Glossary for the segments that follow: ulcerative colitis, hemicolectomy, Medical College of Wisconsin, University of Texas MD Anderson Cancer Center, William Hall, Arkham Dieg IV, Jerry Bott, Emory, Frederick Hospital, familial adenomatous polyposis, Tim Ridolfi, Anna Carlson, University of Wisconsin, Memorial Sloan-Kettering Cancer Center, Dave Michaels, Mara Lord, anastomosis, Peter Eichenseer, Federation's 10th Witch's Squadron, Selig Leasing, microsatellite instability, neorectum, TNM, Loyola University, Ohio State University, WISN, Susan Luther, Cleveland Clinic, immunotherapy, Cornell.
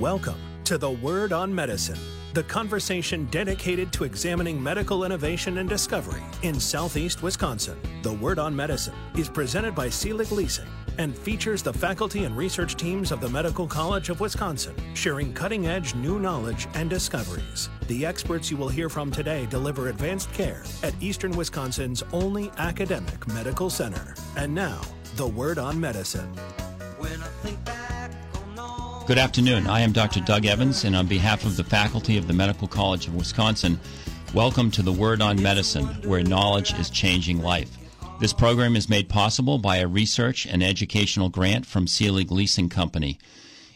Welcome to The Word on Medicine, the conversation dedicated to examining medical innovation and discovery in Southeast Wisconsin. The Word on Medicine is presented by Selig Leasing and features the faculty and research teams of the Medical College of Wisconsin, sharing cutting-edge new knowledge and discoveries. The experts you will hear from today deliver advanced care at Eastern Wisconsin's only academic medical center. And now, The Word on Medicine. Good afternoon. I am Dr. Doug Evans, and on behalf of the faculty of the Medical College of Wisconsin, welcome to The Word on Medicine, where knowledge is changing life. This program is made possible by a research and educational grant from Selig Leasing Company.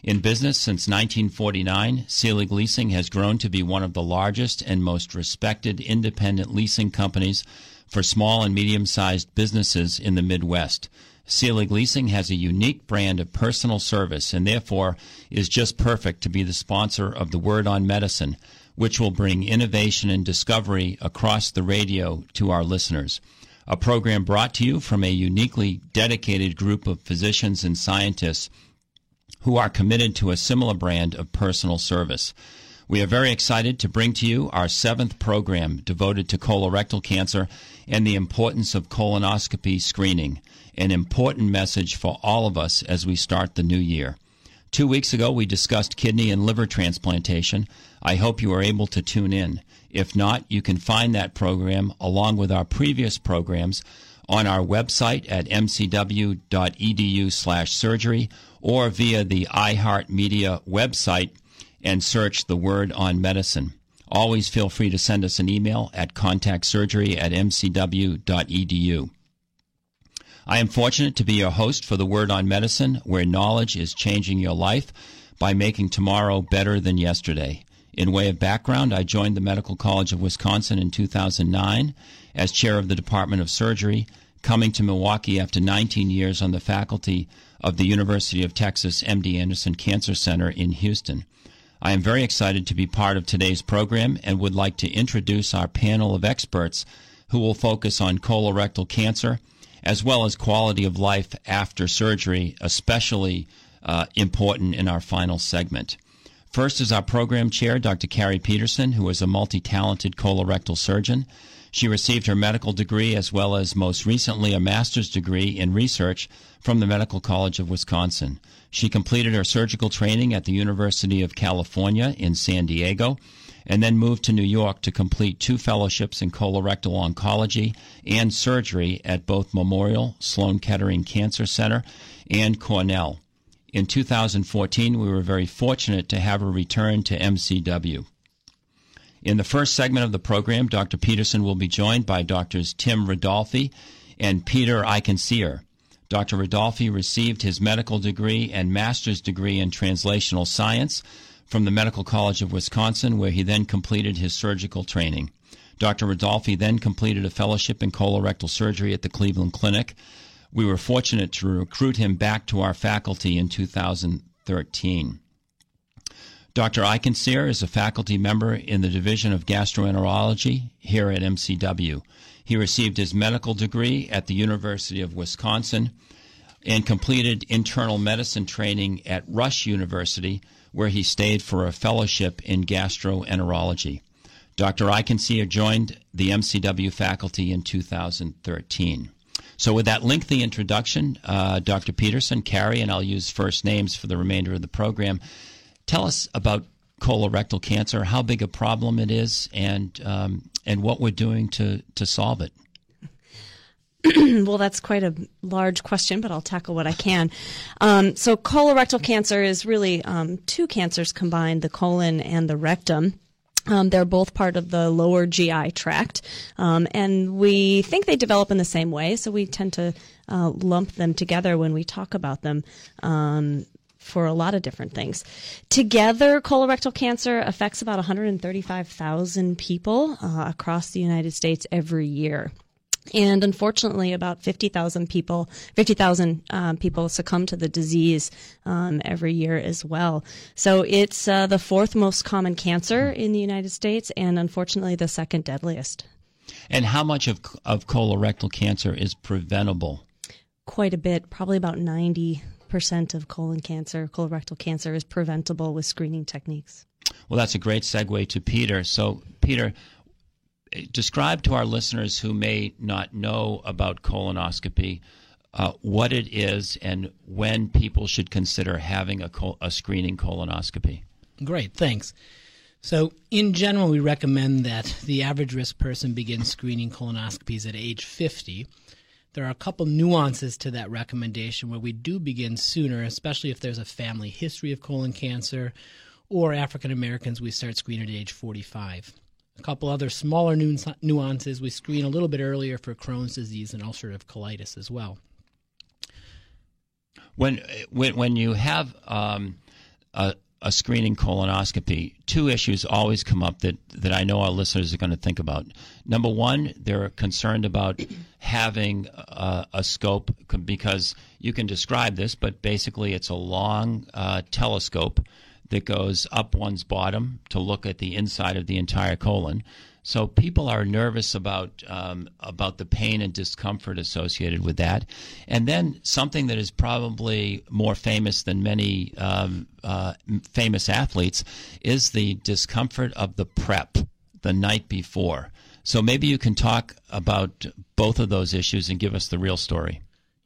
In business since 1949, Selig Leasing has grown to be one of the largest and most respected independent leasing companies for small and medium-sized businesses in the Midwest. Selig Leasing has a unique brand of personal service and therefore is just perfect to be the sponsor of The Word on Medicine, which will bring innovation and discovery across the radio to our listeners. A program brought to you from a uniquely dedicated group of physicians and scientists who are committed to a similar brand of personal service. We are very excited to bring to you our 7th program devoted to colorectal cancer and the importance of colonoscopy screening, an important message for all of us as we start the new year. 2 weeks ago, we discussed kidney and liver transplantation. I hope you are able to tune in. If not, you can find that program along with our previous programs on our website at mcw.edu/surgery or via the iHeartMedia website and search The Word on Medicine. Always feel free to send us an email at contactsurgery@mcw.edu. I am fortunate to be your host for The Word on Medicine, where knowledge is changing your life by making tomorrow better than yesterday. In way of background, I joined the Medical College of Wisconsin in 2009 as chair of the Department of Surgery, coming to Milwaukee after 19 years on the faculty of the University of Texas MD Anderson Cancer Center in Houston. I am very excited to be part of today's program and would like to introduce our panel of experts who will focus on colorectal cancer as well as quality of life after surgery, especially important in our final segment. First is our program chair, Dr. Carrie Peterson, who is a multi-talented colorectal surgeon. She received her medical degree as well as most recently a master's degree in research from the Medical College of Wisconsin. She completed her surgical training at the University of California in San Diego and then moved to New York to complete 2 fellowships in colorectal oncology and surgery at both Memorial Sloan-Kettering Cancer Center and Cornell. In 2014, we were very fortunate to have her return to MCW. In the first segment of the program, Dr. Peterson will be joined by Drs. Tim Ridolfi and Peter Eichenseer. Dr. Ridolfi received his medical degree and master's degree in translational science from the Medical College of Wisconsin, where he then completed his surgical training. Dr. Ridolfi then completed a fellowship in colorectal surgery at the Cleveland Clinic. We were fortunate to recruit him back to our faculty in 2013. Dr. Eichenseer is a faculty member in the Division of Gastroenterology here at MCW. He received his medical degree at the University of Wisconsin and completed internal medicine training at Rush University, where he stayed for a fellowship in gastroenterology. Dr. Eichenseer joined the MCW faculty in 2013. So with that lengthy introduction, Dr. Peterson, Carrie, and I'll use first names for the remainder of the program. Tell us about colorectal cancer, how big a problem it is, and what we're doing to solve it. Well, that's quite a large question, but I'll tackle what I can. So colorectal cancer is really 2 cancers combined, the colon and the rectum. They're both part of the lower GI tract, and we think they develop in the same way, so we tend to lump them together when we talk about them for a lot of different things. Together, colorectal cancer affects about 135,000 people across the United States every year. And unfortunately, about 50,000 people succumb to the disease every year as well. So it's the 4th most common cancer in the United States and unfortunately the 2nd deadliest. And how much of colorectal cancer is preventable? Quite a bit, probably about 90 percent of colon cancer, colorectal cancer, is preventable with screening techniques. Well, that's a great segue to Peter. So, Peter, describe to our listeners who may not know about colonoscopy what it is and when people should consider having a screening colonoscopy. Great, thanks. So, in general, we recommend that the average risk person begin screening colonoscopies at age 50. There are a couple nuances to that recommendation where we do begin sooner, especially if there's a family history of colon cancer, or African Americans, we start screening at age 45. A couple other smaller nuances, we screen a little bit earlier for Crohn's disease and ulcerative colitis as well. When you have a screening colonoscopy, two issues always come up that I know our listeners are going to think about. Number one, they're concerned about having a scope because you can describe this, but basically it's a long telescope that goes up one's bottom to look at the inside of the entire colon. So people are nervous about the pain and discomfort associated with that. And then something that is probably more famous than many famous athletes is the discomfort of the prep the night before. So maybe you can talk about both of those issues and give us the real story.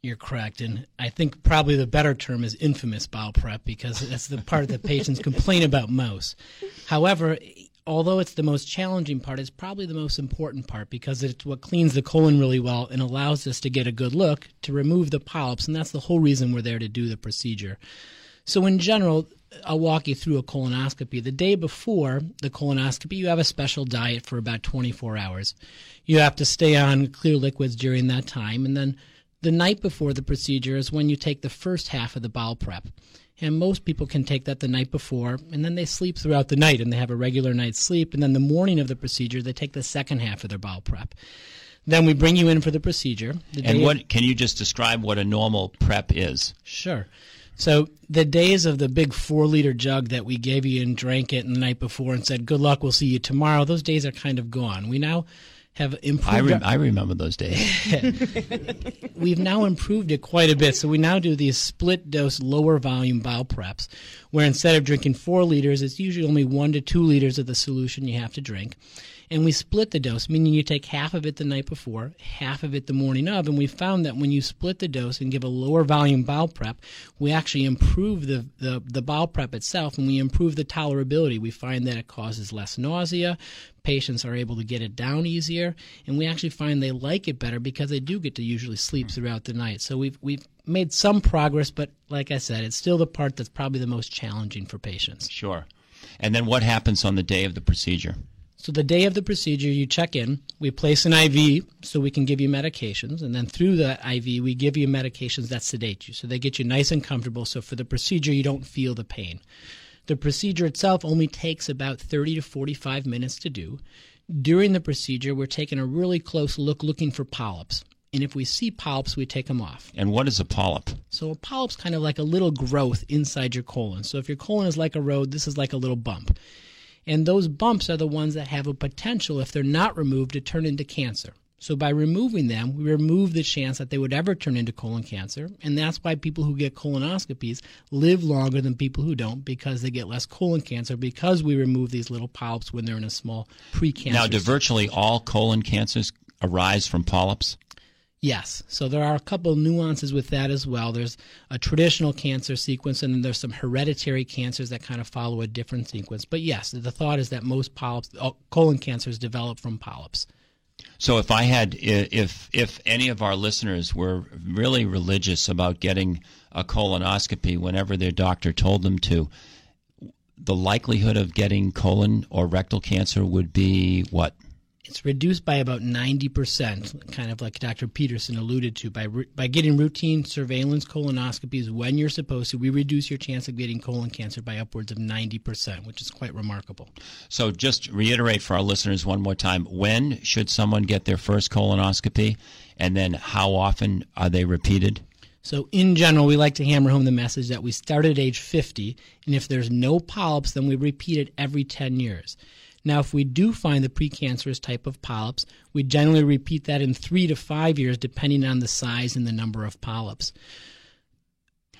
You're correct, and I think probably the better term is infamous bowel prep, because that's the part that patients complain about most. However, although it's the most challenging part, it's probably the most important part, because it's what cleans the colon really well and allows us to get a good look to remove the polyps, and that's the whole reason we're there, to do the procedure. So in general, I'll walk you through a colonoscopy. The day before the colonoscopy, you have a special diet for about 24 hours. You have to stay on clear liquids during that time, and then the night before the procedure is when you take the first half of the bowel prep. And most people can take that the night before, and then they sleep throughout the night, and they have a regular night's sleep. And then the morning of the procedure, they take the second half of their bowel prep. Then we bring you in for the procedure. Can you just describe what a normal prep is? Sure. So the days of the big 4-liter jug that we gave you and drank it the night before and said, good luck, we'll see you tomorrow, those days are kind of gone. We now have improved. I remember those days. We've now improved it quite a bit. So we now do these split-dose, lower-volume bowel preps, where instead of drinking 4 liters, it's usually only 1 to 2 liters of the solution you have to drink. And we split the dose, meaning you take half of it the night before, half of it the morning of. And we found that when you split the dose and give a lower-volume bowel prep, we actually improve the bowel prep itself, and we improve the tolerability. We find that it causes less nausea. Patients are able to get it down easier, and we actually find they like it better because they do get to usually sleep throughout the night. So we've made some progress, but like I said, it's still the part that's probably the most challenging for patients. Sure. And then what happens on the day of the procedure? So the day of the procedure, you check in. We place an IV so we can give you medications, and then through that IV, we give you medications that sedate you, so they get you nice and comfortable, so for the procedure, you don't feel the pain. The procedure itself only takes about 30 to 45 minutes to do. During the procedure, we're taking a really close look, looking for polyps. And if we see polyps, we take them off. And what is a polyp? So a polyp's kind of like a little growth inside your colon. So if your colon is like a road, this is like a little bump. And those bumps are the ones that have a potential, if they're not removed, to turn into cancer. So by removing them, we remove the chance that they would ever turn into colon cancer, and that's why people who get colonoscopies live longer than people who don't, because they get less colon cancer, because we remove these little polyps when they're in a small precancer. Now, do virtually all colon cancers arise from polyps? Yes. So there are a couple of nuances with that as well. There's a traditional cancer sequence, and then there's some hereditary cancers that kind of follow a different sequence. But yes, the thought is that most colon cancers develop from polyps. So if any of our listeners were really religious about getting a colonoscopy whenever their doctor told them to, the likelihood of getting colon or rectal cancer would be what? It's reduced by about 90%, kind of like Dr. Peterson alluded to. By getting routine surveillance colonoscopies when you're supposed to, we reduce your chance of getting colon cancer by upwards of 90%, which is quite remarkable. So just reiterate for our listeners one more time, when should someone get their first colonoscopy, and then how often are they repeated? So in general, we like to hammer home the message that we start at age 50, and if there's no polyps, then we repeat it every 10 years. Now, if we do find the precancerous type of polyps, we generally repeat that in 3 to 5 years, depending on the size and the number of polyps.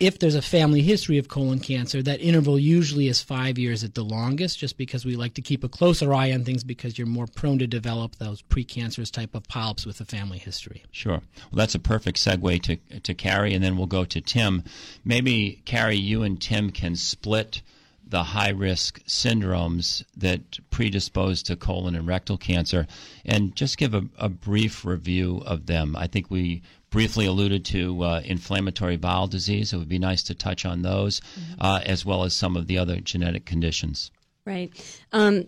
if there's a family history of colon cancer, that interval usually is 5 years at the longest, just because we like to keep a closer eye on things because you're more prone to develop those precancerous type of polyps with a family history. Sure. Well, that's a perfect segue to Carrie, and then we'll go to Tim. Maybe, Carrie, you and Tim can split the high-risk syndromes that predispose to colon and rectal cancer, and just give a brief review of them. I think we briefly alluded to inflammatory bowel disease. It would be nice to touch on those, as well as some of the other genetic conditions. Right.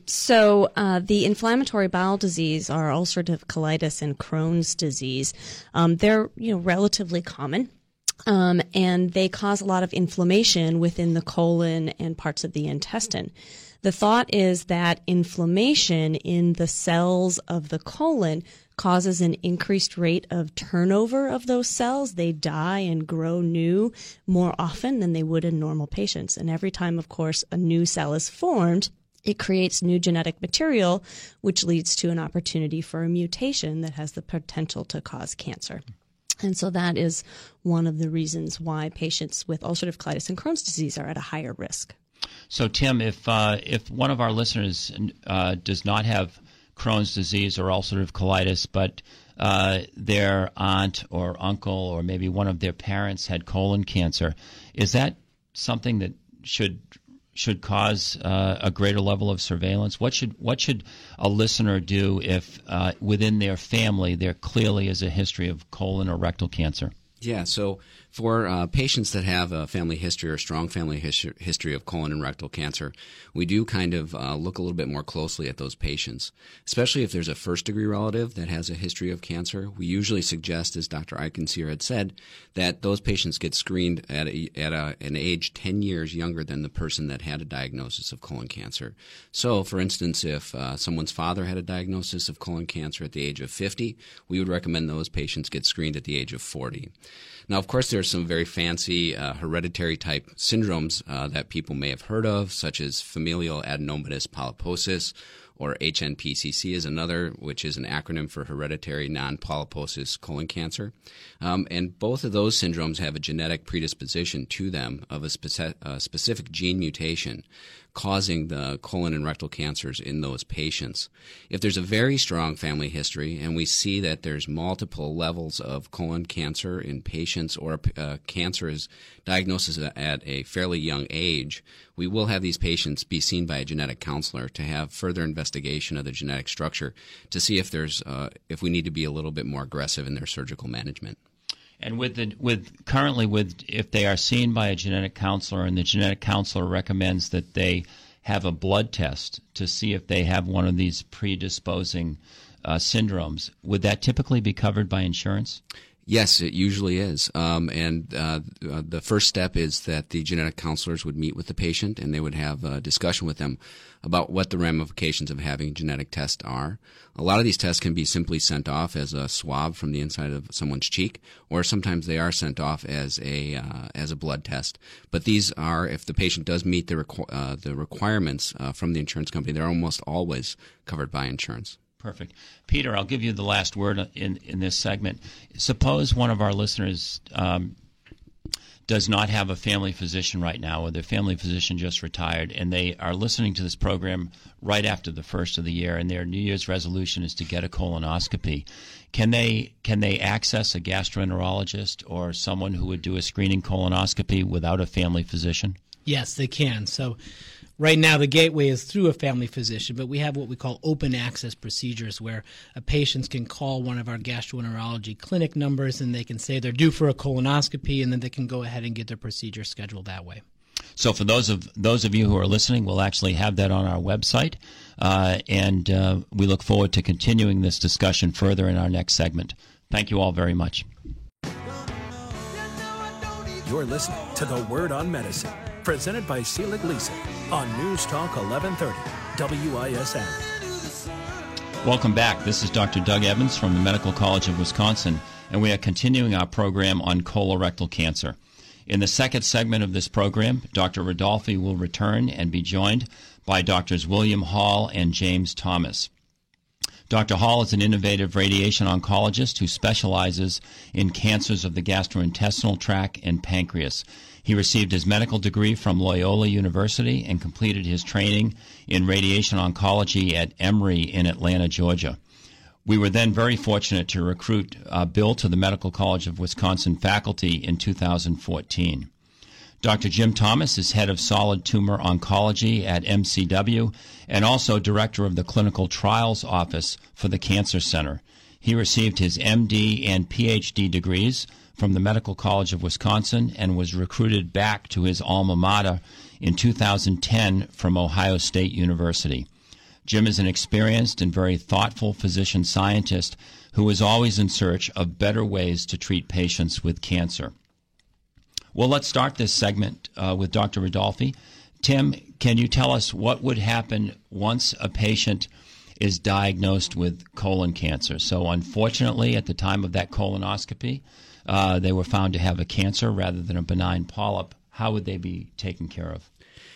So the inflammatory bowel disease are ulcerative colitis and Crohn's disease. They're relatively common. And they cause a lot of inflammation within the colon and parts of the intestine. The thought is that inflammation in the cells of the colon causes an increased rate of turnover of those cells. They die and grow new more often than they would in normal patients. And every time, of course, a new cell is formed, it creates new genetic material, which leads to an opportunity for a mutation that has the potential to cause cancer. And so that is one of the reasons why patients with ulcerative colitis and Crohn's disease are at a higher risk. So, Tim, if one of our listeners does not have Crohn's disease or ulcerative colitis, but their aunt or uncle or maybe one of their parents had colon cancer, is that something that should cause a greater level of surveillance? What should a listener do if within their family there clearly is a history of colon or rectal cancer? Yeah, so for patients that have a family history or strong family history of colon and rectal cancer, we do kind of look a little bit more closely at those patients, especially if there's a first-degree relative that has a history of cancer. We usually suggest, as Dr. Eichenseer had said, that those patients get screened at an age 10 years younger than the person that had a diagnosis of colon cancer. So, for instance, if someone's father had a diagnosis of colon cancer at the age of 50, we would recommend those patients get screened at the age of 40. Now, of course, there are some very fancy hereditary-type syndromes that people may have heard of, such as familial adenomatous polyposis, or HNPCC is another, which is an acronym for hereditary non-polyposis colon cancer. And both of those syndromes have a genetic predisposition to them of a specific gene mutation causing the colon and rectal cancers in those patients. If there's a very strong family history and we see that there's multiple levels of colon cancer in patients or cancer is diagnosed at a fairly young age, we will have these patients be seen by a genetic counselor to have further investigation of the genetic structure to see if there's if we need to be a little bit more aggressive in their surgical management. And currently, if they are seen by a genetic counselor and the genetic counselor recommends that they have a blood test to see if they have one of these predisposing syndromes, would that typically be covered by insurance? Yes, it usually is. And the first step is that the genetic counselors would meet with the patient and they would have a discussion with them about what the ramifications of having genetic tests are. A lot of these tests can be simply sent off as a swab from the inside of someone's cheek, or sometimes they are sent off as a blood test. But these are, if the patient does meet the requirements from the insurance company, they're almost always covered by insurance. Perfect. Peter, I'll give you the last word in this segment. Suppose one of our listeners does not have a family physician right now, or their family physician just retired, and they are listening to this program right after the first of the year, and their New Year's resolution is to get a colonoscopy. Can they access a gastroenterologist or someone who would do a screening colonoscopy without a family physician? Yes, they can. So right now, the gateway is through a family physician, but we have what we call open access procedures where a patient can call one of our gastroenterology clinic numbers and they can say they're due for a colonoscopy, and then they can go ahead and get their procedure scheduled that way. So for those of you who are listening, we'll actually have that on our website, and we look forward to continuing this discussion further in our next segment. Thank you all very much. You're listening to The Word on Medicine, presented by Selig Leasing on News Talk 1130, WISN. Welcome back. This is Dr. Doug Evans from the Medical College of Wisconsin, and we are continuing our program on colorectal cancer. In the second segment of this program, Dr. Ridolfi will return and be joined by Drs. William Hall and James Thomas. Dr. Hall is an innovative radiation oncologist who specializes in cancers of the gastrointestinal tract and pancreas. He received his medical degree from Loyola University and completed his training in radiation oncology at Emory in Atlanta, Georgia. We were then very fortunate to recruit Bill to the Medical College of Wisconsin faculty in 2014. Dr. Jim Thomas is head of solid tumor oncology at MCW and also director of the clinical trials office for the Cancer Center. He received his MD and PhD degrees from the Medical College of Wisconsin and was recruited back to his alma mater in 2010 from Ohio State University. Jim is an experienced and very thoughtful physician scientist who is always in search of better ways to treat patients with cancer. Well, let's start this segment with Dr. Ridolfi. Tim, can you tell us what would happen once a patient is diagnosed with colon cancer? So unfortunately, at the time of that colonoscopy, they were found to have a cancer rather than a benign polyp. How would they be taken care of?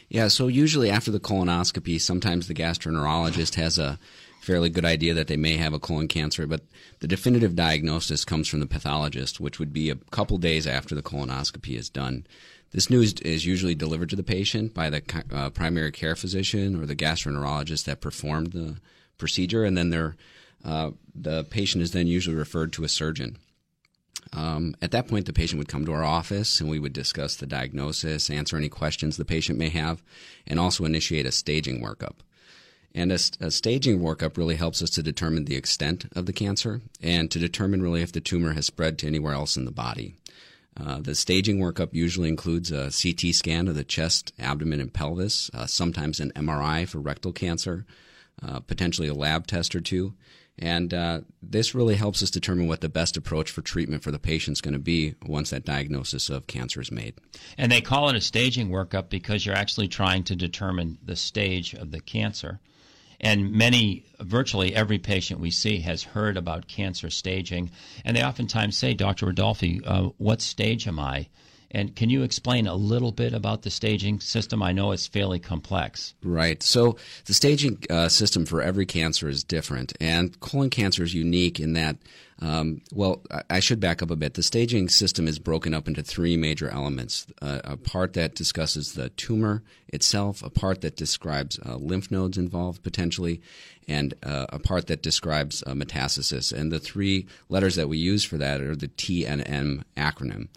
Yeah, so usually after the colonoscopy, sometimes the gastroenterologist has a fairly good idea that they may have a colon cancer, but the definitive diagnosis comes from the pathologist, which would be a couple days after the colonoscopy is done. This news is usually delivered to the patient by the primary care physician or the gastroenterologist that performed the procedure, and then the patient is then usually referred to a surgeon. At that point, the patient would come to our office and we would discuss the diagnosis, answer any questions the patient may have, and also initiate a staging workup. And a staging workup really helps us to determine the extent of the cancer and to determine really if the tumor has spread to anywhere else in the body. The staging workup usually includes a CT scan of the chest, abdomen, and pelvis, sometimes an MRI for rectal cancer, potentially a lab test or two. And this really helps us determine what the best approach for treatment for the patient's going to be once that diagnosis of cancer is made. And they call it a staging workup because you're actually trying to determine the stage of the cancer. And virtually every patient we see has heard about cancer staging. And they oftentimes say, Dr. Ridolfi, what stage am I? And can you explain a little bit about the staging system? I know it's fairly complex. Right. So the staging system for every cancer is different, and colon cancer is unique in that, I should back up a bit. The staging system is broken up into three major elements, a part that discusses the tumor itself, a part that describes lymph nodes involved potentially, and a part that describes metastasis. And the three letters that we use for that are the TNM acronym.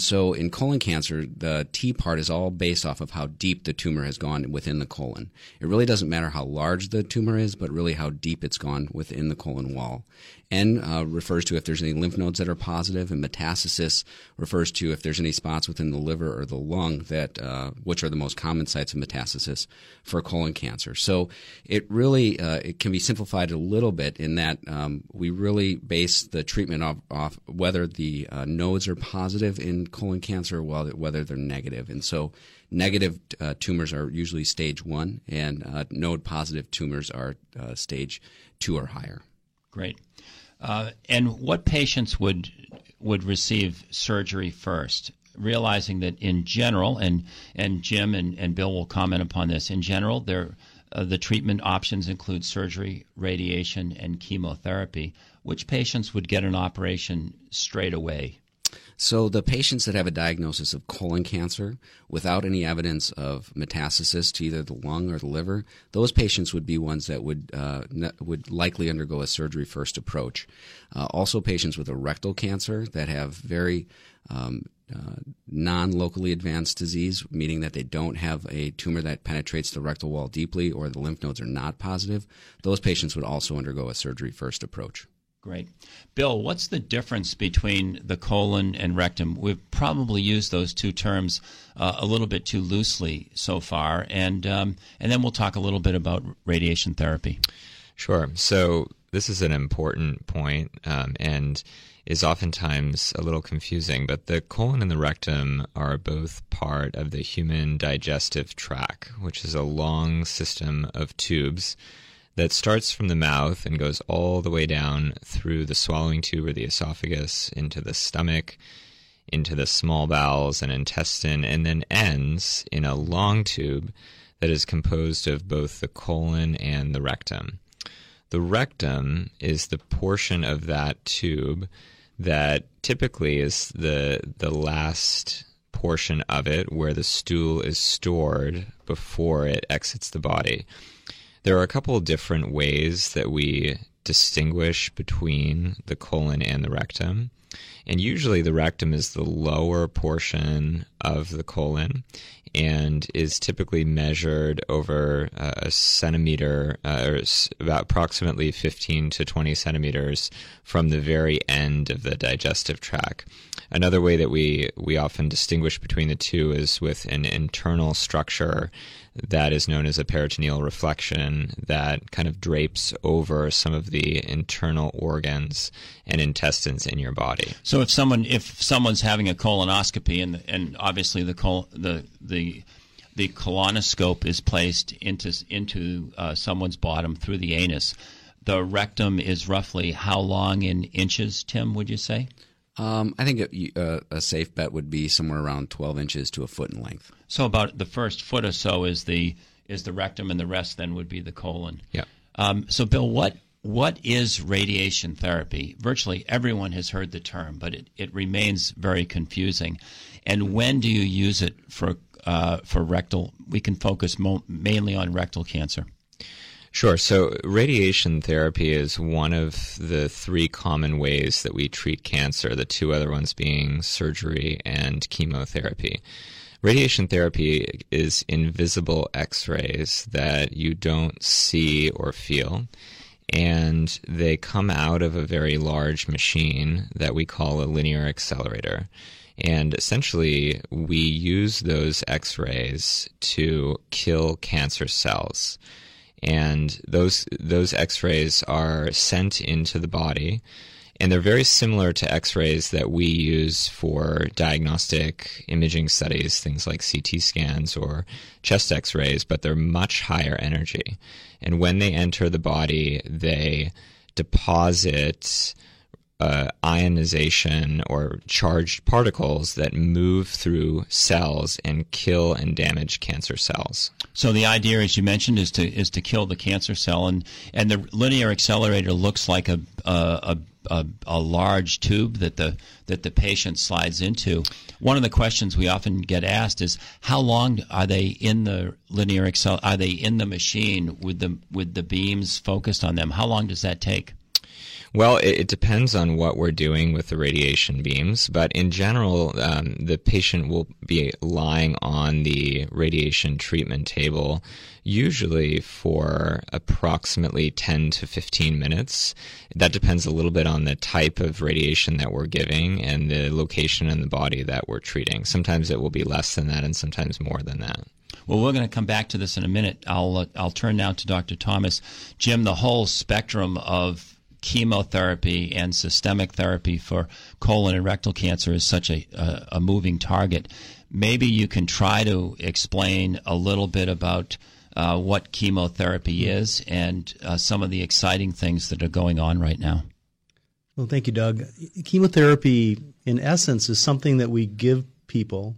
So in colon cancer, the T part is all based off of how deep the tumor has gone within the colon. It really doesn't matter how large the tumor is, but really how deep it's gone within the colon wall. N refers to if there's any lymph nodes that are positive, and metastasis refers to if there's any spots within the liver or the lung which are the most common sites of metastasis for colon cancer. So it really it can be simplified a little bit in that we really base the treatment off whether the nodes are positive in colon cancer or whether they're negative. And so negative tumors are usually stage 1, and node positive tumors are stage 2 or higher. Great. And what patients would receive surgery first, realizing that in general, and Jim and Bill will comment upon this, in general, the treatment options include surgery, radiation, and chemotherapy. Which patients would get an operation straight away? So the patients that have a diagnosis of colon cancer without any evidence of metastasis to either the lung or the liver, those patients would be ones that would likely undergo a surgery-first approach. Also patients with a rectal cancer that have very non-locally advanced disease, meaning that they don't have a tumor that penetrates the rectal wall deeply or the lymph nodes are not positive, those patients would also undergo a surgery-first approach. Great. Bill, what's the difference between the colon and rectum? We've probably used those two terms a little bit too loosely so far, and then we'll talk a little bit about radiation therapy. Sure. So this is an important point and is oftentimes a little confusing, but the colon and the rectum are both part of the human digestive tract, which is a long system of tubes that starts from the mouth and goes all the way down through the swallowing tube or the esophagus into the stomach, into the small bowels and intestine, and then ends in a long tube that is composed of both the colon and the rectum. The rectum is the portion of that tube that typically is the last portion of it where the stool is stored before it exits the body. There are a couple of different ways that we distinguish between the colon and the rectum. And usually the rectum is the lower portion of the colon and is typically measured over a centimeter, or about approximately 15 to 20 centimeters from the very end of the digestive tract. Another way that we often distinguish between the two is with an internal structure that is known as a peritoneal reflection that kind of drapes over some of the internal organs and intestines in your body. So if someone's having a colonoscopy and obviously the colonoscope is placed into someone's bottom through the anus, the rectum is roughly how long in inches, Tim, would you say? I think a safe bet would be somewhere around 12 inches to a foot in length. So about the first foot or so is the rectum, and the rest then would be the colon. Yeah. So Bill, what is radiation therapy? Virtually everyone has heard the term, but it remains very confusing. And when do you use it for rectal? We can focus mainly on rectal cancer. Sure. So radiation therapy is one of the three common ways that we treat cancer, the two other ones being surgery and chemotherapy. Radiation therapy is invisible X-rays that you don't see or feel, and they come out of a very large machine that we call a linear accelerator. And essentially, we use those X-rays to kill cancer cells. And those X-rays are sent into the body, and they're very similar to X-rays that we use for diagnostic imaging studies, things like CT scans or chest X-rays, but they're much higher energy. And when they enter the body, they deposit ionization or charged particles that move through cells and kill and damage cancer cells. So the idea, as you mentioned, is to kill the cancer cell, and the linear accelerator looks like a large tube that the patient slides into. One of the questions we often get asked is, how long are they in the linear accelerator? Are they in the machine with the beams focused on them? How long does that take? Well, it depends on what we're doing with the radiation beams, but in general, the patient will be lying on the radiation treatment table usually for approximately 10 to 15 minutes. That depends a little bit on the type of radiation that we're giving and the location in the body that we're treating. Sometimes it will be less than that and sometimes more than that. Well, we're going to come back to this in a minute. I'll turn now to Dr. Thomas. Jim, the whole spectrum of chemotherapy and systemic therapy for colon and rectal cancer is such a moving target. Maybe you can try to explain a little bit about what chemotherapy is and some of the exciting things that are going on right now. Well, thank you, Doug. Chemotherapy, in essence, is something that we give people,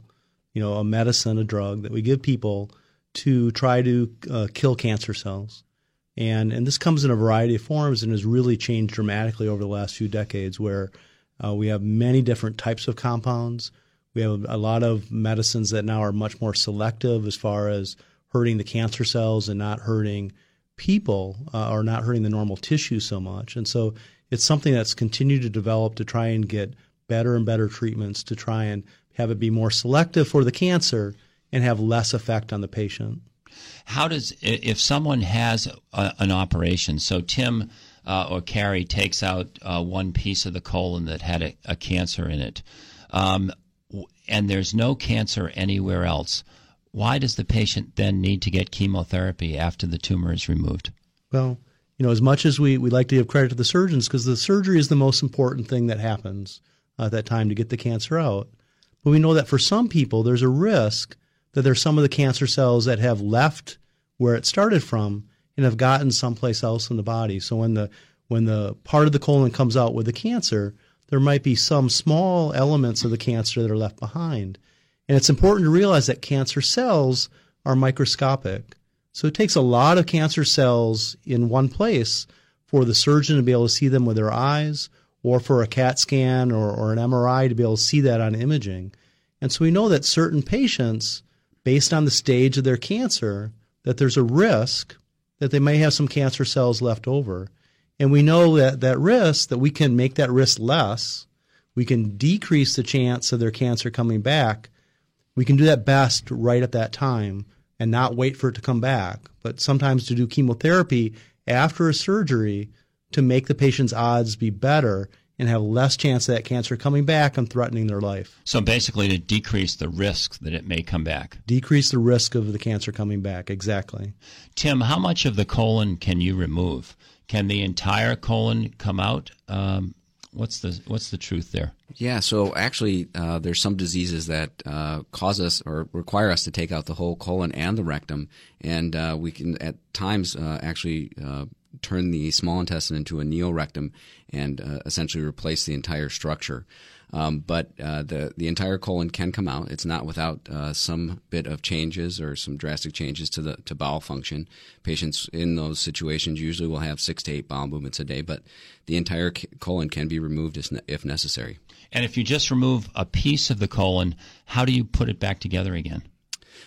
a medicine, a drug that we give people to try to kill cancer cells. And this comes in a variety of forms and has really changed dramatically over the last few decades, where we have many different types of compounds. We have a lot of medicines that now are much more selective as far as hurting the cancer cells and not hurting people or not hurting the normal tissue so much. And so it's something that's continued to develop to try and get better and better treatments to try and have it be more selective for the cancer and have less effect on the patient. How does, if someone has an operation, so Tim or Carrie takes out one piece of the colon that had a cancer in it, and there's no cancer anywhere else, why does the patient then need to get chemotherapy after the tumor is removed? Well, as much as we like to give credit to the surgeons, because the surgery is the most important thing that happens at that time to get the cancer out, but we know that for some people there's a risk that there's some of the cancer cells that have left where it started from and have gotten someplace else in the body. So when the part of the colon comes out with the cancer, there might be some small elements of the cancer that are left behind. And it's important to realize that cancer cells are microscopic. So it takes a lot of cancer cells in one place for the surgeon to be able to see them with their eyes, or for a CAT scan or an MRI to be able to see that on imaging. And so we know that certain patients, based on the stage of their cancer, that there's a risk that they may have some cancer cells left over. And we know that that risk, that we can make that risk less, we can decrease the chance of their cancer coming back. We can do that best right at that time and not wait for it to come back. But sometimes to do chemotherapy after a surgery to make the patient's odds be better and have less chance of that cancer coming back and threatening their life. So basically to decrease the risk that it may come back. Decrease the risk of the cancer coming back, exactly. Tim, how much of the colon can you remove? Can the entire colon come out? What's the truth there? Yeah, so actually there's some diseases that cause us or require us to take out the whole colon and the rectum, and we can at times turn the small intestine into a neorectum and essentially replace the entire structure. But the entire colon can come out. It's not without some bit of changes or some drastic changes to bowel function. Patients in those situations usually will have 6 to 8 bowel movements a day, but the entire colon can be removed if necessary. And if you just remove a piece of the colon, how do you put it back together again?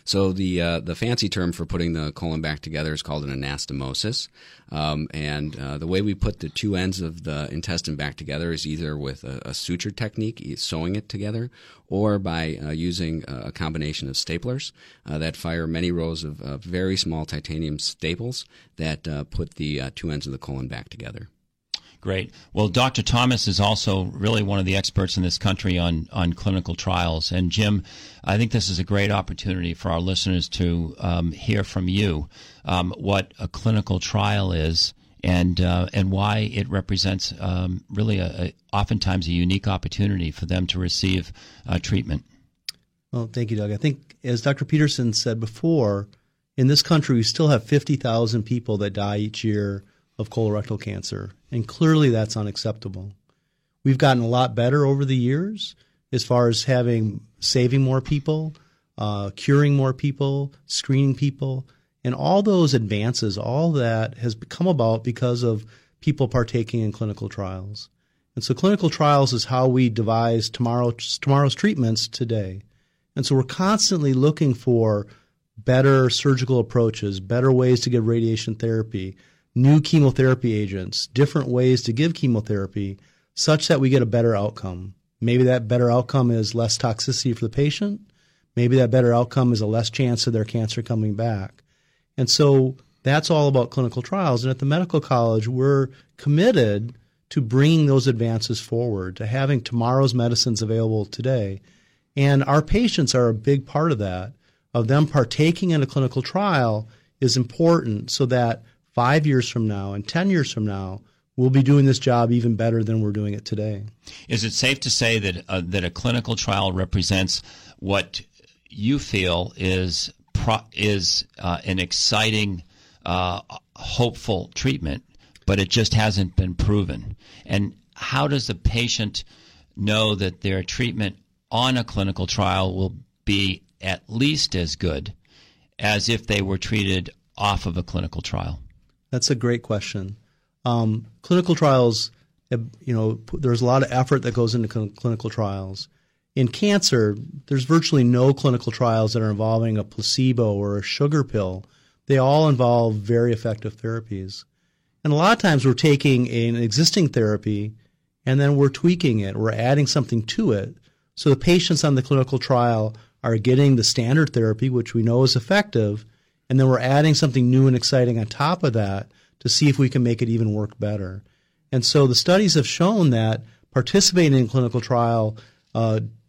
So the fancy term for putting the colon back together is called an anastomosis. And the way we put the two ends of the intestine back together is either with a suture technique, sewing it together, or by using a combination of staplers that fire many rows of very small titanium staples that put the two ends of the colon back together. Great. Well, Dr. Thomas is also really one of the experts in this country on clinical trials. And Jim, I think this is a great opportunity for our listeners to hear from you what a clinical trial is and why it represents really oftentimes a unique opportunity for them to receive treatment. Well, thank you, Doug. I think, as Dr. Peterson said before, in this country we still have 50,000 people that die each year of colorectal cancer, and clearly that's unacceptable. We've gotten a lot better over the years as far as saving more people, curing more people, screening people, and all those advances, all that has come about because of people partaking in clinical trials. And so clinical trials is how we devise tomorrow's treatments today. And so we're constantly looking for better surgical approaches, better ways to give radiation therapy, new chemotherapy agents, different ways to give chemotherapy such that we get a better outcome. Maybe that better outcome is less toxicity for the patient. Maybe that better outcome is a less chance of their cancer coming back. And so that's all about clinical trials. And at the medical college, we're committed to bringing those advances forward, to having tomorrow's medicines available today. And our patients are a big part of that. Of them partaking in a clinical trial is important so that 5 years from now and 10 years from now, we'll be doing this job even better than we're doing it today. Is it safe to say that a clinical trial represents what you feel is an exciting, hopeful treatment, but it just hasn't been proven? And how does the patient know that their treatment on a clinical trial will be at least as good as if they were treated off of a clinical trial? That's a great question. Clinical trials, there's a lot of effort that goes into clinical trials. In cancer, there's virtually no clinical trials that are involving a placebo or a sugar pill. They all involve very effective therapies. And a lot of times we're taking an existing therapy and then we're tweaking it. We're adding something to it. So the patients on the clinical trial are getting the standard therapy, which we know is effective, and then we're adding something new and exciting on top of that to see if we can make it even work better. And so the studies have shown that participating in a clinical trial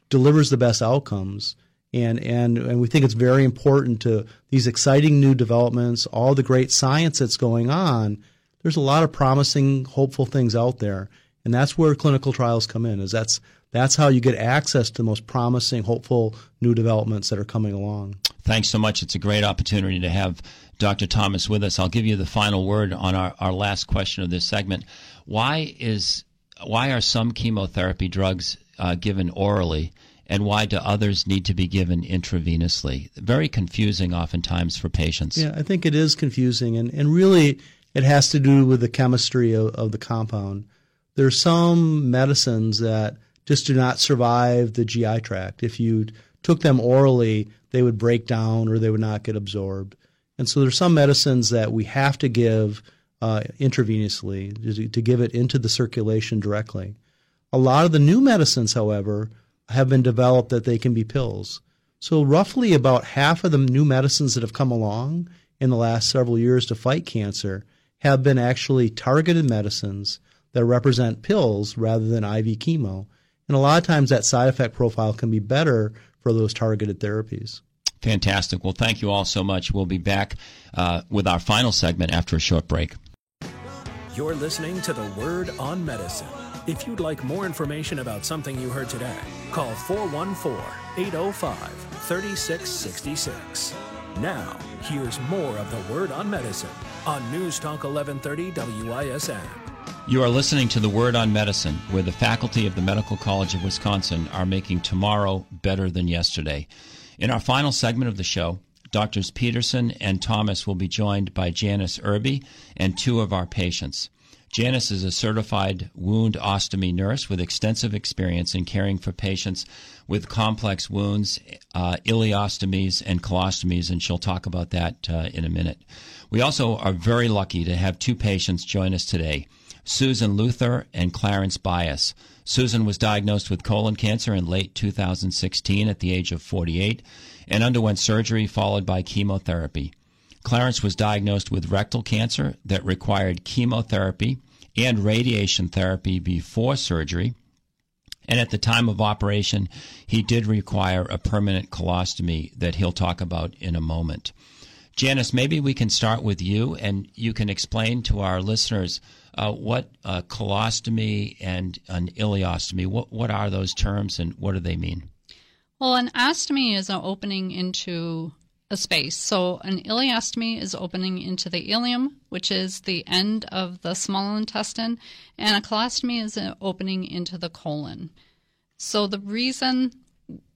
delivers the best outcomes. And we think it's very important to these exciting new developments, all the great science that's going on. There's a lot of promising, hopeful things out there. And that's where clinical trials come in, is that's how you get access to the most promising, hopeful new developments that are coming along. Thanks so much. It's a great opportunity to have Dr. Thomas with us. I'll give you the final word on our last question of this segment. Why are some chemotherapy drugs given orally, and why do others need to be given intravenously? Very confusing oftentimes for patients. Yeah, I think it is confusing. And really, It has to do with the chemistry of the compound. There are some medicines that just do not survive the GI tract. If you took them orally, they would break down or they would not get absorbed. And so there's some medicines that we have to give intravenously to give it into the circulation directly. A lot of the new medicines, however, have been developed that they can be pills. So roughly about half of the new medicines that have come along in the last several years to fight cancer have been actually targeted medicines that represent pills rather than IV chemo. And a lot of times that side effect profile can be better for those targeted therapies. Fantastic. Well, thank you all so much. We'll be back with our final segment after a short break. You're listening to The Word on Medicine. If you'd like more information about something you heard today, call 414-805-3666. Now, here's more of The Word on Medicine on News Talk 1130 WISN. You are listening to The Word on Medicine, where the faculty of the Medical College of Wisconsin are making tomorrow better than yesterday. In our final segment of the show, Drs. Peterson and Thomas will be joined by Janice Irby and two of our patients. Janice is a certified wound ostomy nurse with extensive experience in caring for patients with complex wounds, ileostomies, and colostomies, and she'll talk about that in a minute. We also are very lucky to have two patients join us today, Susan Luther and Clarence Bias. Susan was diagnosed with colon cancer in late 2016 at the age of 48 and underwent surgery followed by chemotherapy. Clarence was diagnosed with rectal cancer that required chemotherapy and radiation therapy before surgery, and at the time of operation, he did require a permanent colostomy that he'll talk about in a moment. Janice, maybe we can start with you, and you can explain to our listeners what a colostomy and an ileostomy, what are those terms and what do they mean? Well, an ostomy is an opening into a space. So an ileostomy is opening into the ileum, which is the end of the small intestine, and a colostomy is an opening into the colon. So the reason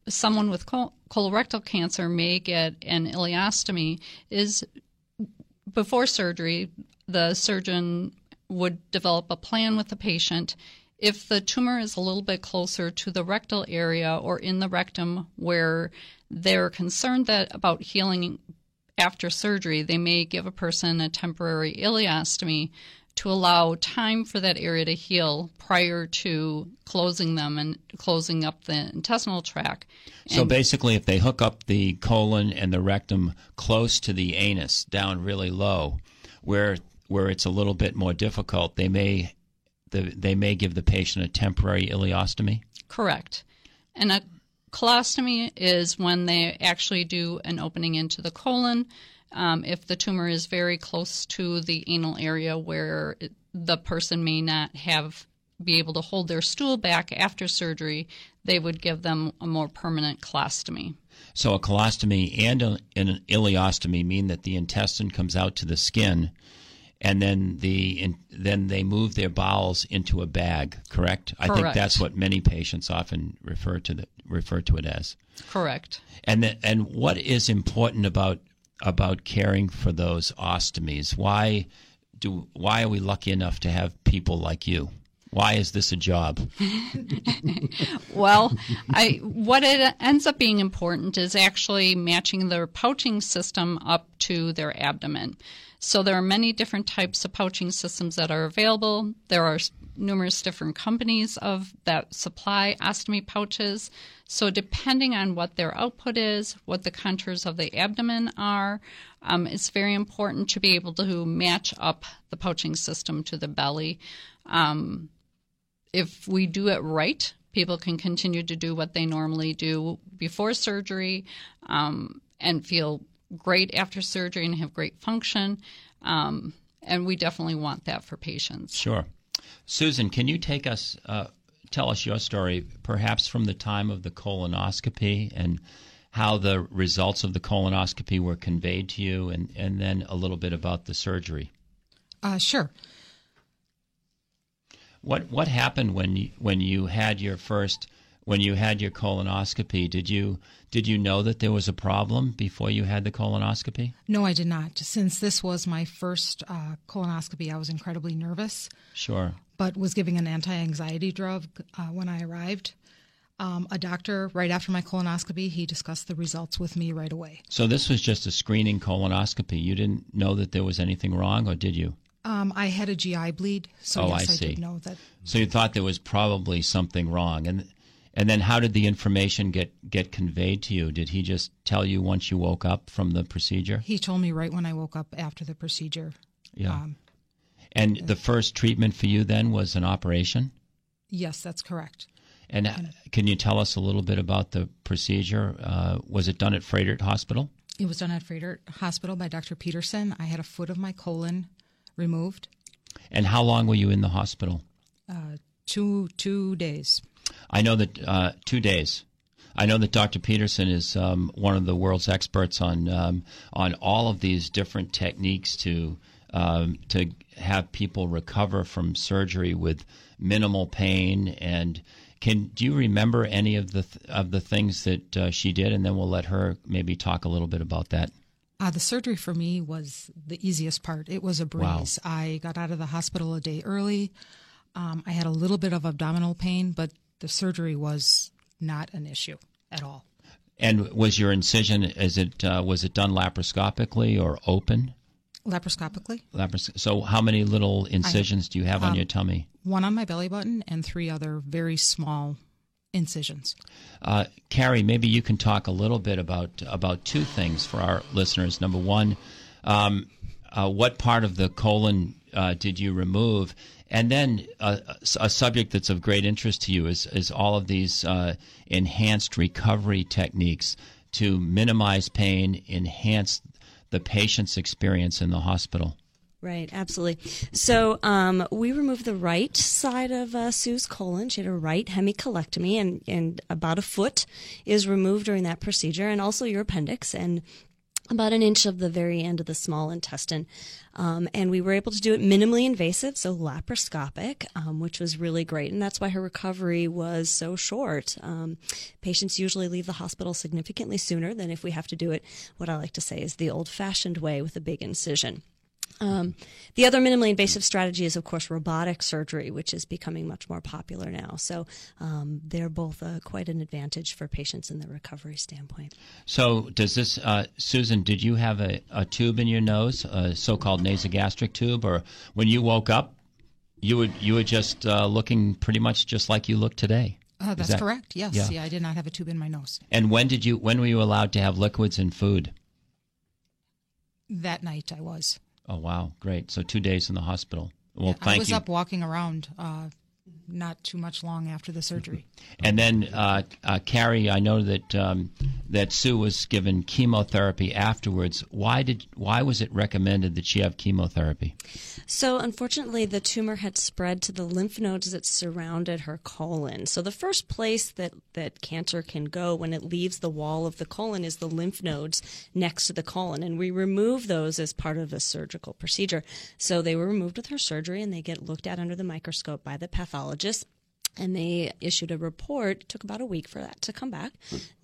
someone with colorectal cancer may get an ileostomy is before surgery, the surgeon would develop a plan with the patient. If the tumor is a little bit closer to the rectal area or in the rectum where they're concerned that about healing after surgery, they may give a person a temporary ileostomy to allow time for that area to heal prior to closing them and closing up the intestinal tract. So basically, if they hook up the colon and the rectum close to the anus, down really low, where it's a little bit more difficult, they may give the patient a temporary ileostomy? Correct. And a colostomy is when they actually do an opening into the colon if the tumor is very close to the anal area where the person may not be able to hold their stool back after surgery, they would give them a more permanent colostomy. So a colostomy and an ileostomy mean that the intestine comes out to the skin, and then they move their bowels into a bag, correct? I think that's what many patients often refer to it as. Correct. And what is important about caring for those ostomies? Why are we lucky enough to have people like you? Why is this a job? Well, what it ends up being important is actually matching their pouching system up to their abdomen. So there are many different types of pouching systems that are available. There are numerous different companies that supply ostomy pouches. So depending on what their output is, what the contours of the abdomen are, it's very important to be able to match up the pouching system to the belly. If we do it right, people can continue to do what they normally do before surgery and feel great after surgery and have great function, and we definitely want that for patients. Sure. Susan, can you tell us your story, perhaps from the time of the colonoscopy and how the results of the colonoscopy were conveyed to you, and then a little bit about the surgery? Sure. What happened when you had your first when you had your colonoscopy, did you know that there was a problem before you had the colonoscopy? No, I did not. Since this was my first colonoscopy, I was incredibly nervous. Sure. But was giving an anti-anxiety drug when I arrived. A doctor, right after my colonoscopy, he discussed the results with me right away. So this was just a screening colonoscopy. You didn't know that there was anything wrong, or did you? I had a GI bleed, so yes, I did know that. So you thought there was probably something wrong. And then how did the information get conveyed to you? Did he just tell you once you woke up from the procedure? He told me right when I woke up after the procedure. Yeah. And the first treatment for you then was an operation? Yes, that's correct. And can you tell us a little bit about the procedure? Was it done at Frederick Hospital? It was done at Frederick Hospital by Dr. Peterson. I had a foot of my colon removed. And how long were you in the hospital? Two days. I know that 2 days. I know that Dr. Peterson is one of the world's experts on all of these different techniques to have people recover from surgery with minimal pain. And do you remember any of the things that she did? And then we'll let her maybe talk a little bit about that. The surgery for me was the easiest part. It was a breeze. Wow. I got out of the hospital a day early. I had a little bit of abdominal pain, but the surgery was not an issue at all. And was your incision, was it done laparoscopically or open? Laparoscopically. So how many little incisions do you have on your tummy? One on my belly button and three other very small incisions. Carrie, maybe you can talk a little bit about two things for our listeners. Number one, what part of the colon did you remove? And then a subject that's of great interest to you is all of these enhanced recovery techniques to minimize pain, enhance the patient's experience in the hospital. Right, absolutely. So we removed the right side of Sue's colon. She had a right hemicolectomy, and about a foot is removed during that procedure, and also your appendix, and about an inch of the very end of the small intestine. And we were able to do it minimally invasive, so laparoscopic, which was really great. And that's why her recovery was so short. Patients usually leave the hospital significantly sooner than if we have to do it, what I like to say is the old-fashioned way with a big incision. The other minimally invasive strategy is, of course, robotic surgery, which is becoming much more popular now. So they're both quite an advantage for patients in the recovery standpoint. So does this, Susan, did you have a tube in your nose, a so-called nasogastric tube, or when you woke up, you were just looking pretty much just like you look today? That's correct, yes. Yeah. Yeah, I did not have a tube in my nose. And when were you allowed to have liquids and food? That night I was. Oh, wow. Great. So 2 days in the hospital. Well, yeah, thank you. I was up walking around not too much long after the surgery. And then, Carrie, I know that Sue was given chemotherapy afterwards. Why was it recommended that she have chemotherapy? So, unfortunately, the tumor had spread to the lymph nodes that surrounded her colon. So the first place that cancer can go when it leaves the wall of the colon is the lymph nodes next to the colon. And we remove those as part of a surgical procedure. So they were removed with her surgery, and they get looked at under the microscope by the pathologist. And they issued a report, took about a week for that to come back,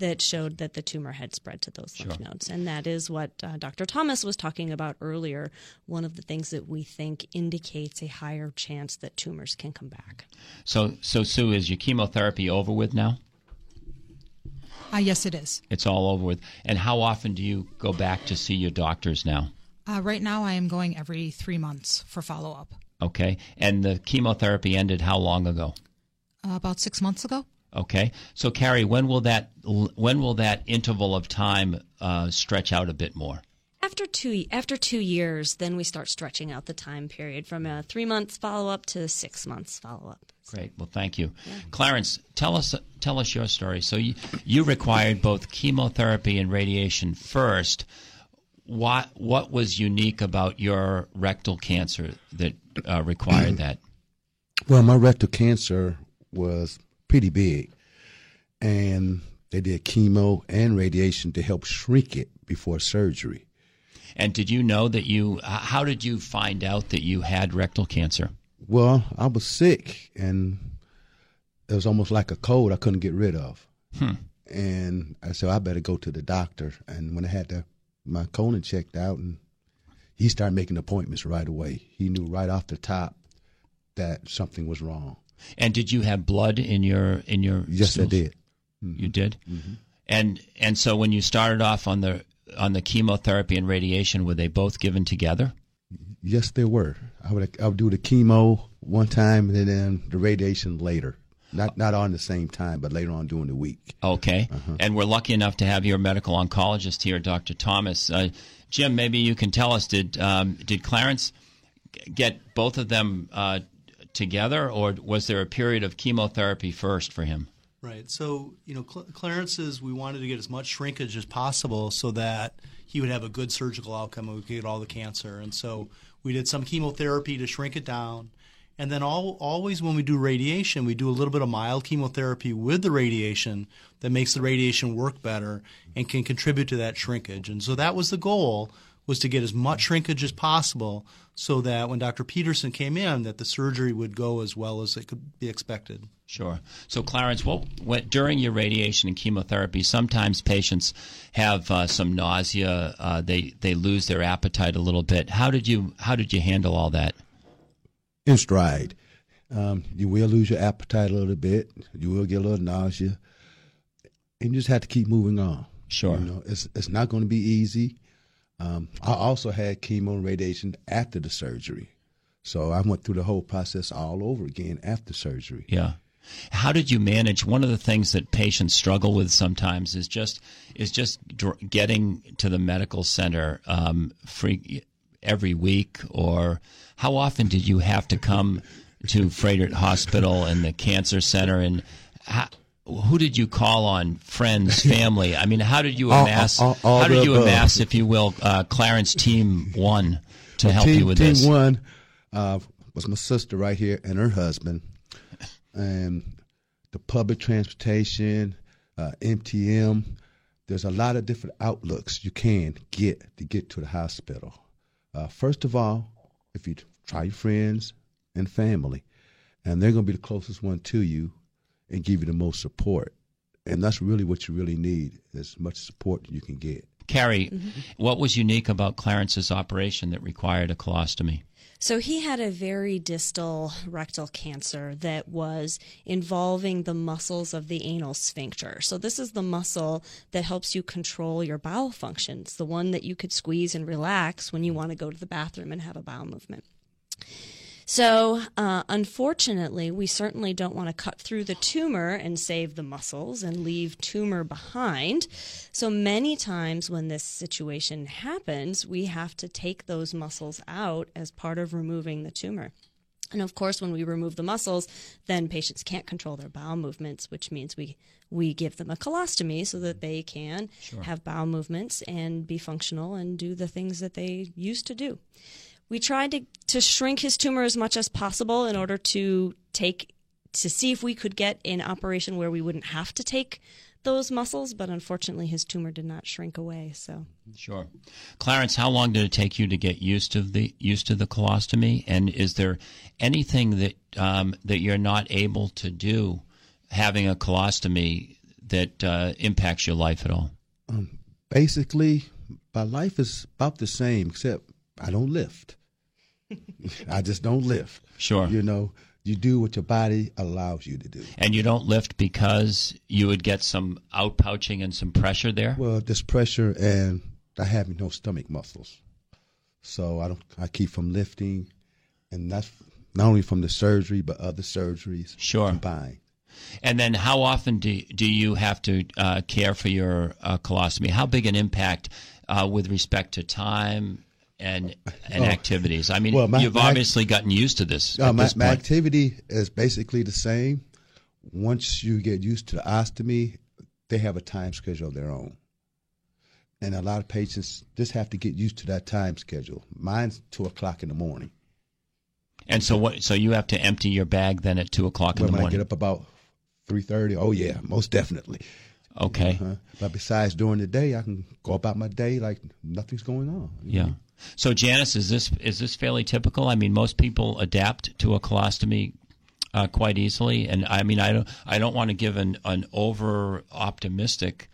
that showed that the tumor had spread to those lymph nodes. And that is what Dr. Thomas was talking about earlier, one of the things that we think indicates a higher chance that tumors can come back. So Sue, is your chemotherapy over with now? Yes, it is. It's all over with. And how often do you go back to see your doctors now? Right now I am going every 3 months for follow-up. Okay. And the chemotherapy ended how long ago? About 6 months ago. Okay. So, Carrie, when will that interval of time stretch out a bit more? After two years, then we start stretching out the time period from a 3 months follow-up to 6 months follow-up. Great. Well, thank you. Yeah. Clarence, tell us your story. So you required both chemotherapy and radiation first. What was unique about your rectal cancer that required that? Well, my rectal cancer was pretty big, and they did chemo and radiation to help shrink it before surgery. And did you know how did you find out that you had rectal cancer? Well, I was sick, and it was almost like a cold I couldn't get rid of. Hmm. And I said, I better go to the doctor. And when I had my colon checked out, and he started making appointments right away. He knew right off the top that something was wrong. And did you have blood in your Yes, stools? I did. Mm-hmm. You did? Mm-hmm. And so when you started off on the chemotherapy and radiation, were they both given together? Yes, they were. I would do the chemo one time and then the radiation later. Not on the same time, but later on during the week. Okay. Uh-huh. And we're lucky enough to have your medical oncologist here, Dr. Thomas. Jim, maybe you can tell us, did Clarence get both of them together, or was there a period of chemotherapy first for him? Right. So, Clarence's, we wanted to get as much shrinkage as possible so that he would have a good surgical outcome and we could get all the cancer. And so we did some chemotherapy to shrink it down. And then always when we do radiation, we do a little bit of mild chemotherapy with the radiation that makes the radiation work better and can contribute to that shrinkage. And so that was the goal, was to get as much shrinkage as possible so that when Dr. Peterson came in, that the surgery would go as well as it could be expected. Sure. So, Clarence, during your radiation and chemotherapy, sometimes patients have some nausea. They lose their appetite a little bit. How did you handle all that? In stride. You will lose your appetite a little bit. You will get a little nausea. And you just have to keep moving on. Sure. It's not going to be easy. I also had chemo and radiation after the surgery. So I went through the whole process all over again after surgery. Yeah. How did you manage? One of the things that patients struggle with sometimes is just getting to the medical center every week, or how often did you have to come to Frederick Hospital and the cancer center, and who did you call on? Friends, family? I mean, how did you amass? How did you amass, if you will, Clarence Team One to help you with this? Team One was my sister right here and her husband, and the public transportation, MTM. There's a lot of different outlooks you can get to get to the hospital. First of all, if you try your friends and family, and they're going to be the closest one to you and give you the most support. And that's really what you really need, as much support you can get. Carrie, mm-hmm. What was unique about Clarence's operation that required a colostomy? So he had a very distal rectal cancer that was involving the muscles of the anal sphincter. So this is the muscle that helps you control your bowel functions, the one that you could squeeze and relax when you want to go to the bathroom and have a bowel movement. So unfortunately, we certainly don't want to cut through the tumor and save the muscles and leave tumor behind. So many times when this situation happens, we have to take those muscles out as part of removing the tumor. And of course, when we remove the muscles, then patients can't control their bowel movements, which means we give them a colostomy so that they can Sure. have bowel movements and be functional and do the things that they used to do. We tried to shrink his tumor as much as possible in order to see if we could get an operation where we wouldn't have to take those muscles, but unfortunately his tumor did not shrink away. So Sure. Clarence, how long did it take you to get used to the colostomy? And is there anything that that you're not able to do having a colostomy that impacts your life at all? Basically, my life is about the same, except I don't lift. I just don't lift. Sure. You do what your body allows you to do. And you don't lift because you would get some outpouching and some pressure there? Well, there's pressure, and I have no stomach muscles. So I keep from lifting, and that's not only from the surgery, but other surgeries Sure. combined. And then how often do you have to care for your colostomy? How big an impact with respect to time and activities? I mean, you've obviously gotten used to this. My activity is basically the same. Once you get used to the ostomy, they have a time schedule of their own. And a lot of patients just have to get used to that time schedule. Mine's 2 o'clock in the morning. And so So you have to empty your bag then at 2 o'clock in the morning? When I get up about 3:30, oh yeah, most definitely. Okay. Uh-huh. But besides, during the day, I can go about my day like nothing's going on. Yeah. So, Janice, is this fairly typical? I mean, most people adapt to a colostomy quite easily. And I mean, I don't want to give an over optimistic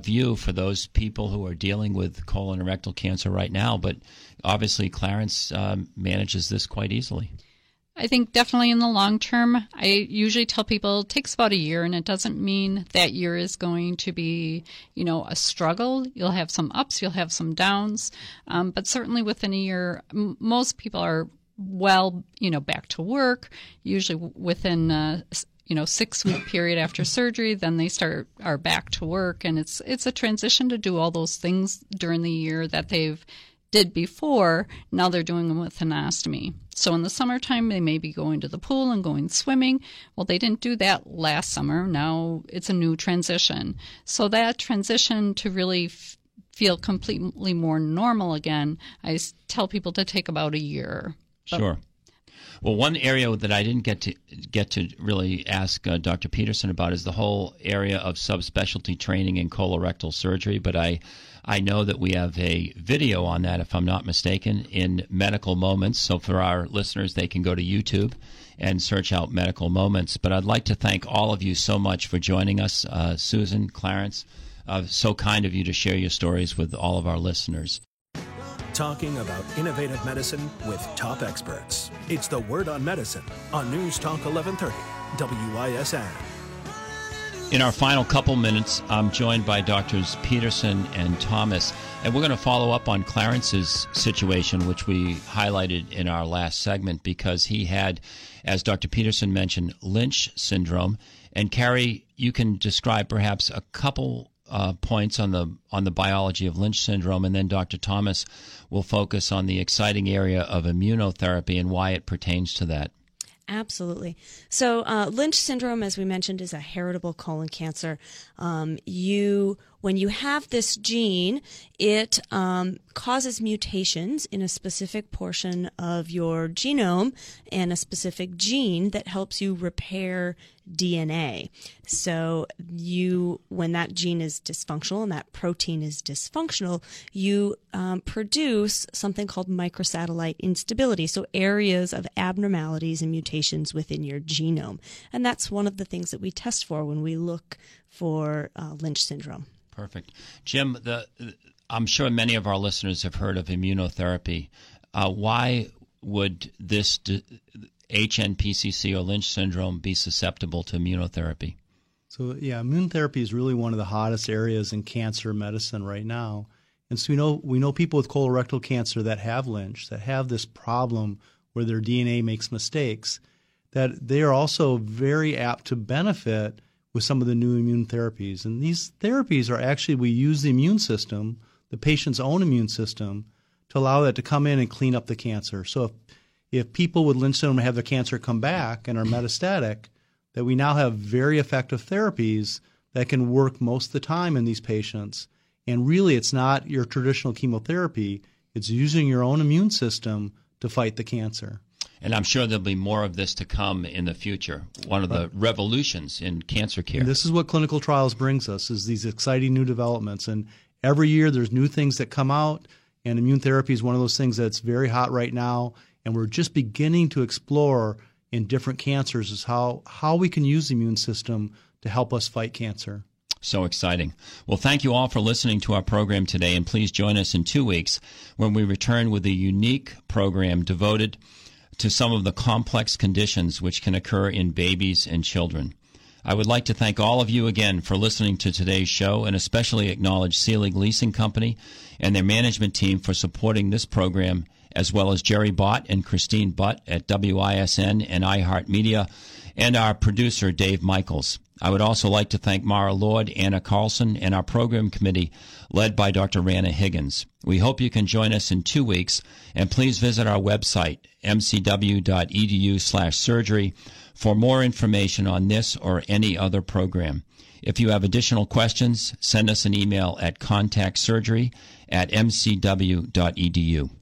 view for those people who are dealing with colon and rectal cancer right now, but obviously Clarence manages this quite easily. I think definitely in the long term, I usually tell people it takes about a year, and it doesn't mean that year is going to be, you know, a struggle. You'll have some ups, you'll have some downs, but certainly within a year, most people are well, you know, back to work, usually within 6-week period after surgery, then they are back to work, and it's a transition to do all those things during the year that they've did before. Now they're doing them with ostomy. So in the summertime, they may be going to the pool and going swimming. Well, they didn't do that last summer. Now it's a new transition. So that transition to really feel completely more normal again, I tell people to take about a year. But sure. Well, one area that I didn't get to really ask Dr. Peterson about is the whole area of subspecialty training in colorectal surgery, but I know that we have a video on that, if I'm not mistaken, in Medical Moments. So for our listeners, they can go to YouTube and search out Medical Moments. But I'd like to thank all of you so much for joining us, Susan, Clarence. So kind of you to share your stories with all of our listeners. Talking about innovative medicine with top experts. It's The Word on Medicine on News Talk 1130, WISN. In our final couple minutes, I'm joined by Drs. Peterson and Thomas, and we're going to follow up on Clarence's situation, which we highlighted in our last segment, because he had, as Dr. Peterson mentioned, Lynch syndrome. And Carrie, you can describe perhaps a couple points on the biology of Lynch syndrome, and then Dr. Thomas will focus on the exciting area of immunotherapy and why it pertains to that. Absolutely. So Lynch syndrome, as we mentioned, is a heritable colon cancer. When you have this gene, it causes mutations in a specific portion of your genome and a specific gene that helps you repair DNA. So when that gene is dysfunctional and that protein is dysfunctional, you produce something called microsatellite instability, so areas of abnormalities and mutations within your genome. And that's one of the things that we test for when we look for Lynch syndrome. Perfect. Jim, I'm sure many of our listeners have heard of immunotherapy. Why would this HNPCC or Lynch syndrome be susceptible to immunotherapy? So, yeah, immunotherapy is really one of the hottest areas in cancer medicine right now. And so we know people with colorectal cancer that have Lynch, that have this problem where their DNA makes mistakes, that they are also very apt to benefit with some of the new immune therapies. And these therapies are actually, we use the immune system, the patient's own immune system, to allow that to come in and clean up the cancer. So if people with Lynch syndrome have their cancer come back and are metastatic, that we now have very effective therapies that can work most of the time in these patients. And really, it's not your traditional chemotherapy. It's using your own immune system to fight the cancer. And I'm sure there'll be more of this to come in the future, one of the revolutions in cancer care. And this is what clinical trials brings us, is these exciting new developments. And every year there's new things that come out, and immune therapy is one of those things that's very hot right now. And we're just beginning to explore in different cancers is how we can use the immune system to help us fight cancer. So exciting. Well, thank you all for listening to our program today, and please join us in 2 weeks when we return with a unique program devoted to some of the complex conditions which can occur in babies and children. I would like to thank all of you again for listening to today's show, and especially acknowledge Selig Leasing Company and their management team for supporting this program, as well as Jerry Bott and Christine Butt at WISN and iHeartMedia, and our producer, Dave Michaels. I would also like to thank Mara Lord, Anna Carlson, and our program committee led by Dr. Rana Higgins. We hope you can join us in 2 weeks, and please visit our website, mcw.edu/surgery, for more information on this or any other program. If you have additional questions, send us an email at contactsurgery@mcw.edu.